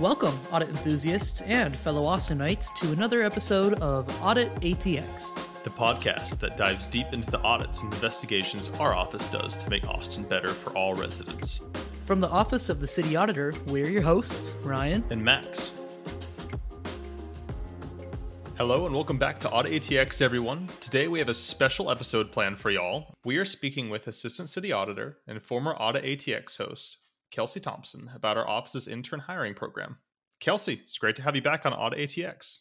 Welcome, audit enthusiasts and fellow Austinites, to another episode of Audit ATX, the podcast that dives deep into the audits and investigations our office does to make Austin better for all residents. From the Office of the City Auditor, we're your hosts, Ryan and Max. Hello and welcome back to Audit ATX, everyone. Today we have a special episode planned for y'all. We are speaking with Assistant City Auditor and former Audit ATX host, Kelsey Thompson, about our office's intern hiring program. Kelsey, it's great to have you back on Audit ATX.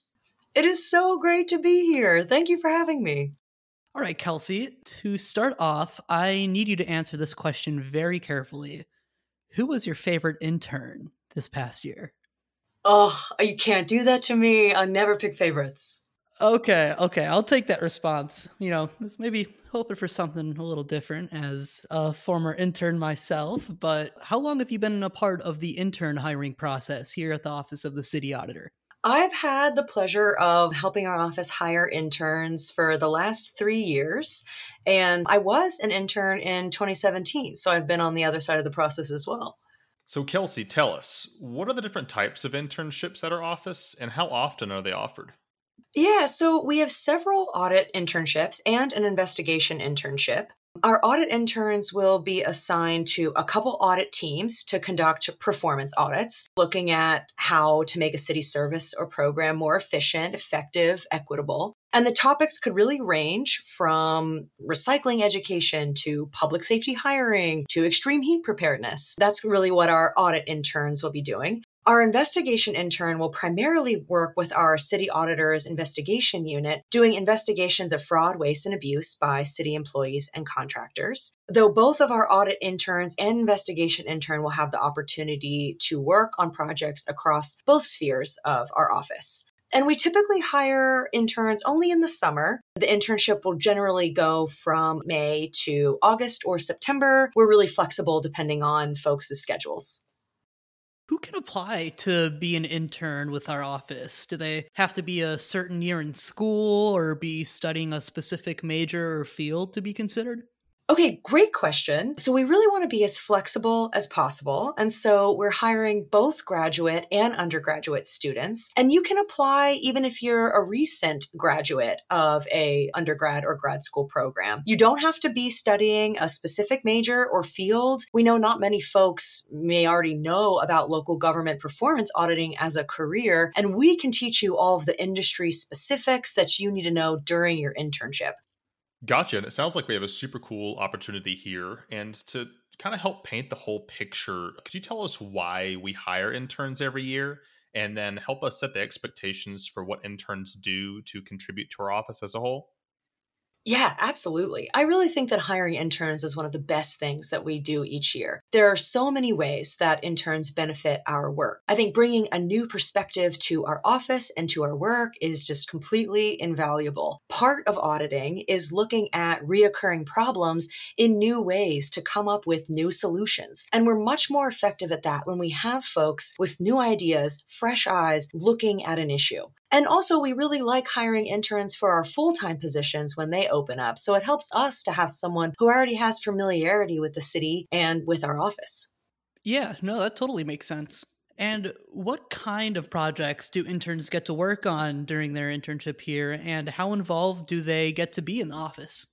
It is so great to be here. Thank you for having me. All right, Kelsey, to start off, I need you to answer this question very carefully. Who was your favorite intern this past year? Oh, you can't do that to me. I never pick favorites. Okay. I'll take that response. You know, I was maybe hoping for something a little different as a former intern myself, but how long have you been a part of the intern hiring process here at the Office of the City Auditor? I've had the pleasure of helping our office hire interns for the last 3 years, and I was an intern in 2017, so I've been on the other side of the process as well. So Kelsey, tell us, what are the different types of internships at our office and how often are they offered? Yeah, so we have several audit internships and an investigation internship. Our audit interns will be assigned to a couple audit teams to conduct performance audits, looking at how to make a city service or program more efficient, effective, equitable. And the topics could really range from recycling education to public safety hiring to extreme heat preparedness. That's really what our audit interns will be doing. Our investigation intern will primarily work with our city auditor's investigation unit, doing investigations of fraud, waste, and abuse by city employees and contractors. Though both of our audit interns and investigation intern will have the opportunity to work on projects across both spheres of our office. And we typically hire interns only in the summer. The internship will generally go from May to August or September. We're really flexible depending on folks' schedules. Who can apply to be an intern with our office? Do they have to be a certain year in school or be studying a specific major or field to be considered? Okay, great question. So we really want to be as flexible as possible. And so we're hiring both graduate and undergraduate students. And you can apply even if you're a recent graduate of a undergrad or grad school program. You don't have to be studying a specific major or field. We know not many folks may already know about local government performance auditing as a career. And we can teach you all of the industry specifics that you need to know during your internship. Gotcha. And it sounds like we have a super cool opportunity here. And to kind of help paint the whole picture, could you tell us why we hire interns every year and then help us set the expectations for what interns do to contribute to our office as a whole? Yeah, absolutely. I really think that hiring interns is one of the best things that we do each year. There are so many ways that interns benefit our work. I think bringing a new perspective to our office and to our work is just completely invaluable. Part of auditing is looking at reoccurring problems in new ways to come up with new solutions. And we're much more effective at that when we have folks with new ideas, fresh eyes, looking at an issue. And also, we really like hiring interns for our full-time positions when they open up. So it helps us to have someone who already has familiarity with the city and with our office. Yeah, no, that totally makes sense. And what kind of projects do interns get to work on during their internship here? And how involved do they get to be in the office?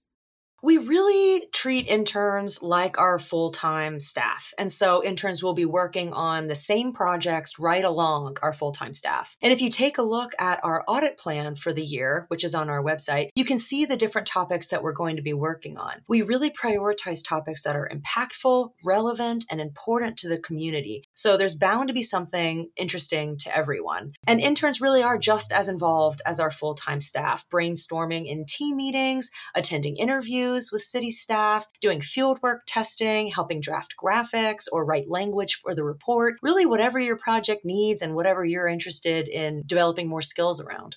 We really treat interns like our full-time staff. And so interns will be working on the same projects right along our full-time staff. And if you take a look at our audit plan for the year, which is on our website, you can see the different topics that we're going to be working on. We really prioritize topics that are impactful, relevant, and important to the community. So there's bound to be something interesting to everyone. And interns really are just as involved as our full-time staff, brainstorming in team meetings, attending interviews with city staff, doing fieldwork testing, helping draft graphics or write language for the report, really whatever your project needs and whatever you're interested in developing more skills around.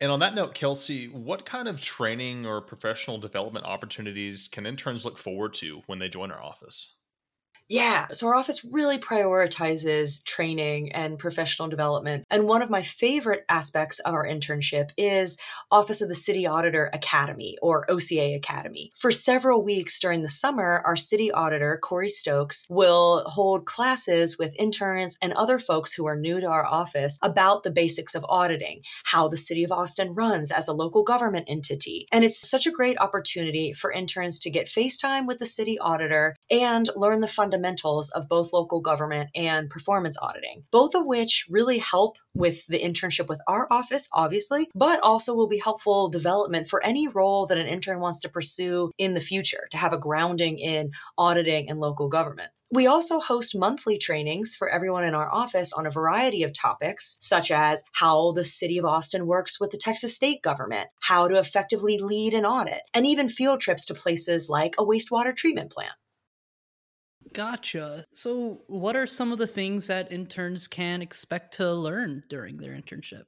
And on that note, Kelsey, what kind of training or professional development opportunities can interns look forward to when they join our office? Yeah. So our office really prioritizes training and professional development. And one of my favorite aspects of our internship is Office of the City Auditor Academy, or OCA Academy. For several weeks during the summer, our city auditor, Corey Stokes, will hold classes with interns and other folks who are new to our office about the basics of auditing, how the city of Austin runs as a local government entity. And it's such a great opportunity for interns to get face time with the city auditor and learn the fundamentals of both local government and performance auditing, both of which really help with the internship with our office, obviously, but also will be helpful development for any role that an intern wants to pursue in the future, to have a grounding in auditing and local government. We also host monthly trainings for everyone in our office on a variety of topics, such as how the city of Austin works with the Texas state government, how to effectively lead an audit, and even field trips to places like a wastewater treatment plant. Gotcha. So what are some of the things that interns can expect to learn during their internship?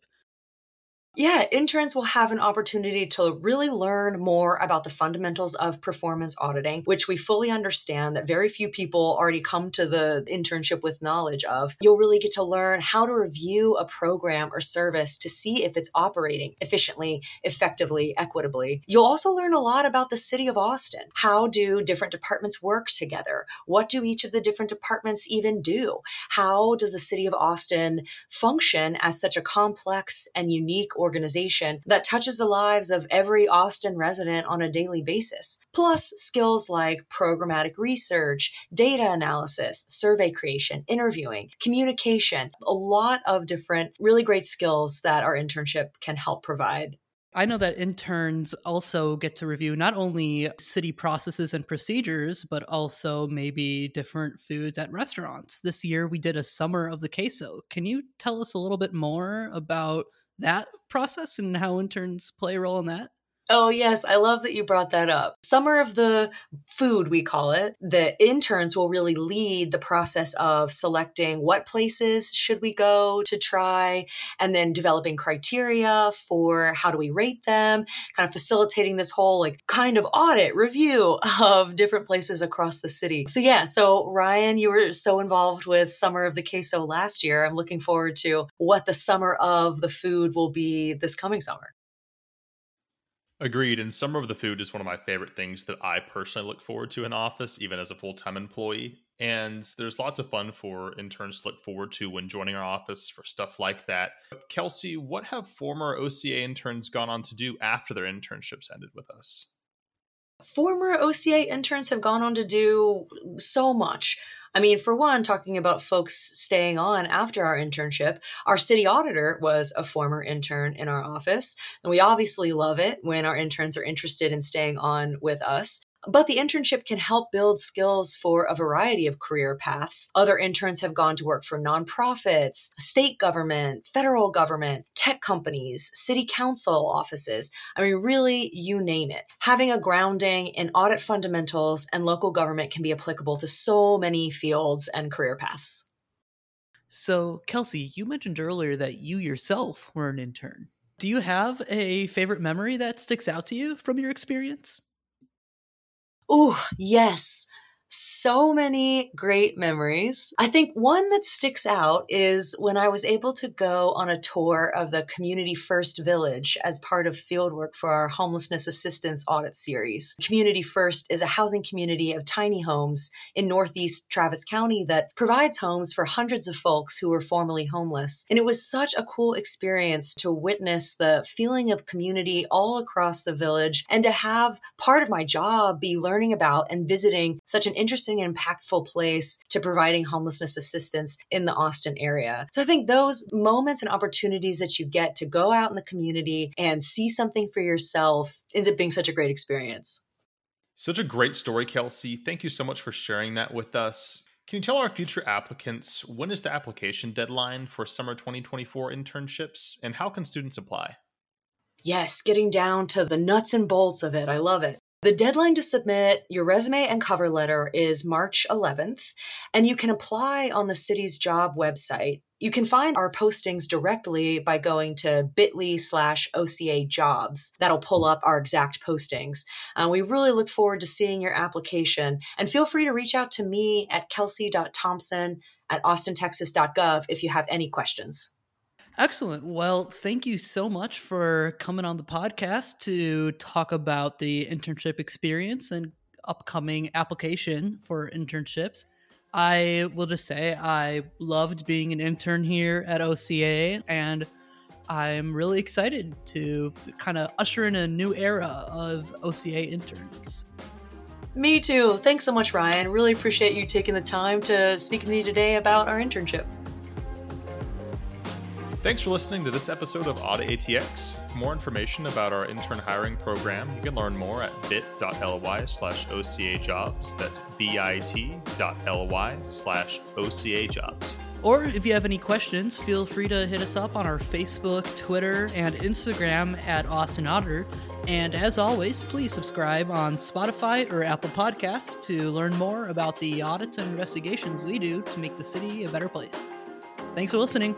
Yeah, interns will have an opportunity to really learn more about the fundamentals of performance auditing, which we fully understand that very few people already come to the internship with knowledge of. You'll really get to learn how to review a program or service to see if it's operating efficiently, effectively, equitably. You'll also learn a lot about the city of Austin. How do different departments work together? What do each of the different departments even do? How does the city of Austin function as such a complex and unique organization that touches the lives of every Austin resident on a daily basis, plus skills like programmatic research, data analysis, survey creation, interviewing, communication, a lot of different really great skills that our internship can help provide. I know that interns also get to review not only city processes and procedures, but also maybe different foods at restaurants. This year, we did a summer of the queso. Can you tell us a little bit more about that process and how interns play a role in that? Oh, yes. I love that you brought that up. Summer of the food, we call it. The interns will really lead the process of selecting what places should we go to try, and then developing criteria for how do we rate them, kind of facilitating this whole kind of audit review of different places across the city. So yeah, Ryan, you were so involved with Summer of the Queso last year. I'm looking forward to what the Summer of the Food will be this coming summer. Agreed. And Summer of the Food is one of my favorite things that I personally look forward to in office, even as a full-time employee. And there's lots of fun for interns to look forward to when joining our office for stuff like that. But Kelsey, what have former OCA interns gone on to do after their internships ended with us? Former OCA interns have gone on to do so much. I mean, for one, talking about folks staying on after our internship, our city auditor was a former intern in our office, and we obviously love it when our interns are interested in staying on with us. But the internship can help build skills for a variety of career paths. Other interns have gone to work for nonprofits, state government, federal government, tech companies, city council offices. I mean, really, you name it. Having a grounding in audit fundamentals and local government can be applicable to so many fields and career paths. So, Kelsey, you mentioned earlier that you yourself were an intern. Do you have a favorite memory that sticks out to you from your experience? Oh, yes. So many great memories. I think one that sticks out is when I was able to go on a tour of the Community First Village as part of fieldwork for our homelessness assistance audit series. Community First is a housing community of tiny homes in Northeast Travis County that provides homes for hundreds of folks who were formerly homeless. And it was such a cool experience to witness the feeling of community all across the village and to have part of my job be learning about and visiting such an interesting and impactful place to providing homelessness assistance in the Austin area. So I think those moments and opportunities that you get to go out in the community and see something for yourself ends up being such a great experience. Such a great story, Kelsey. Thank you so much for sharing that with us. Can you tell our future applicants, when is the application deadline for summer 2024 internships, and how can students apply? Yes, getting down to the nuts and bolts of it. I love it. The deadline to submit your resume and cover letter is March 11th, and you can apply on the city's job website. You can find our postings directly by going to bit.ly/OCA jobs. That'll pull up our exact postings. We really look forward to seeing your application, and feel free to reach out to me at kelsey.thompson@austintexas.gov if you have any questions. Excellent. Well, thank you so much for coming on the podcast to talk about the internship experience and upcoming application for internships. I will just say I loved being an intern here at OCA, and I'm really excited to kind of usher in a new era of OCA interns. Me too. Thanks so much, Ryan. Really appreciate you taking the time to speak with me today about our internship. Thanks for listening to this episode of Audit ATX. For more information about our intern hiring program, you can learn more at bit.ly/OCA jobs. That's bit.ly/OCA jobs. Or if you have any questions, feel free to hit us up on our Facebook, Twitter, and Instagram at Austin Auditor. And as always, please subscribe on Spotify or Apple Podcasts to learn more about the audits and investigations we do to make the city a better place. Thanks for listening.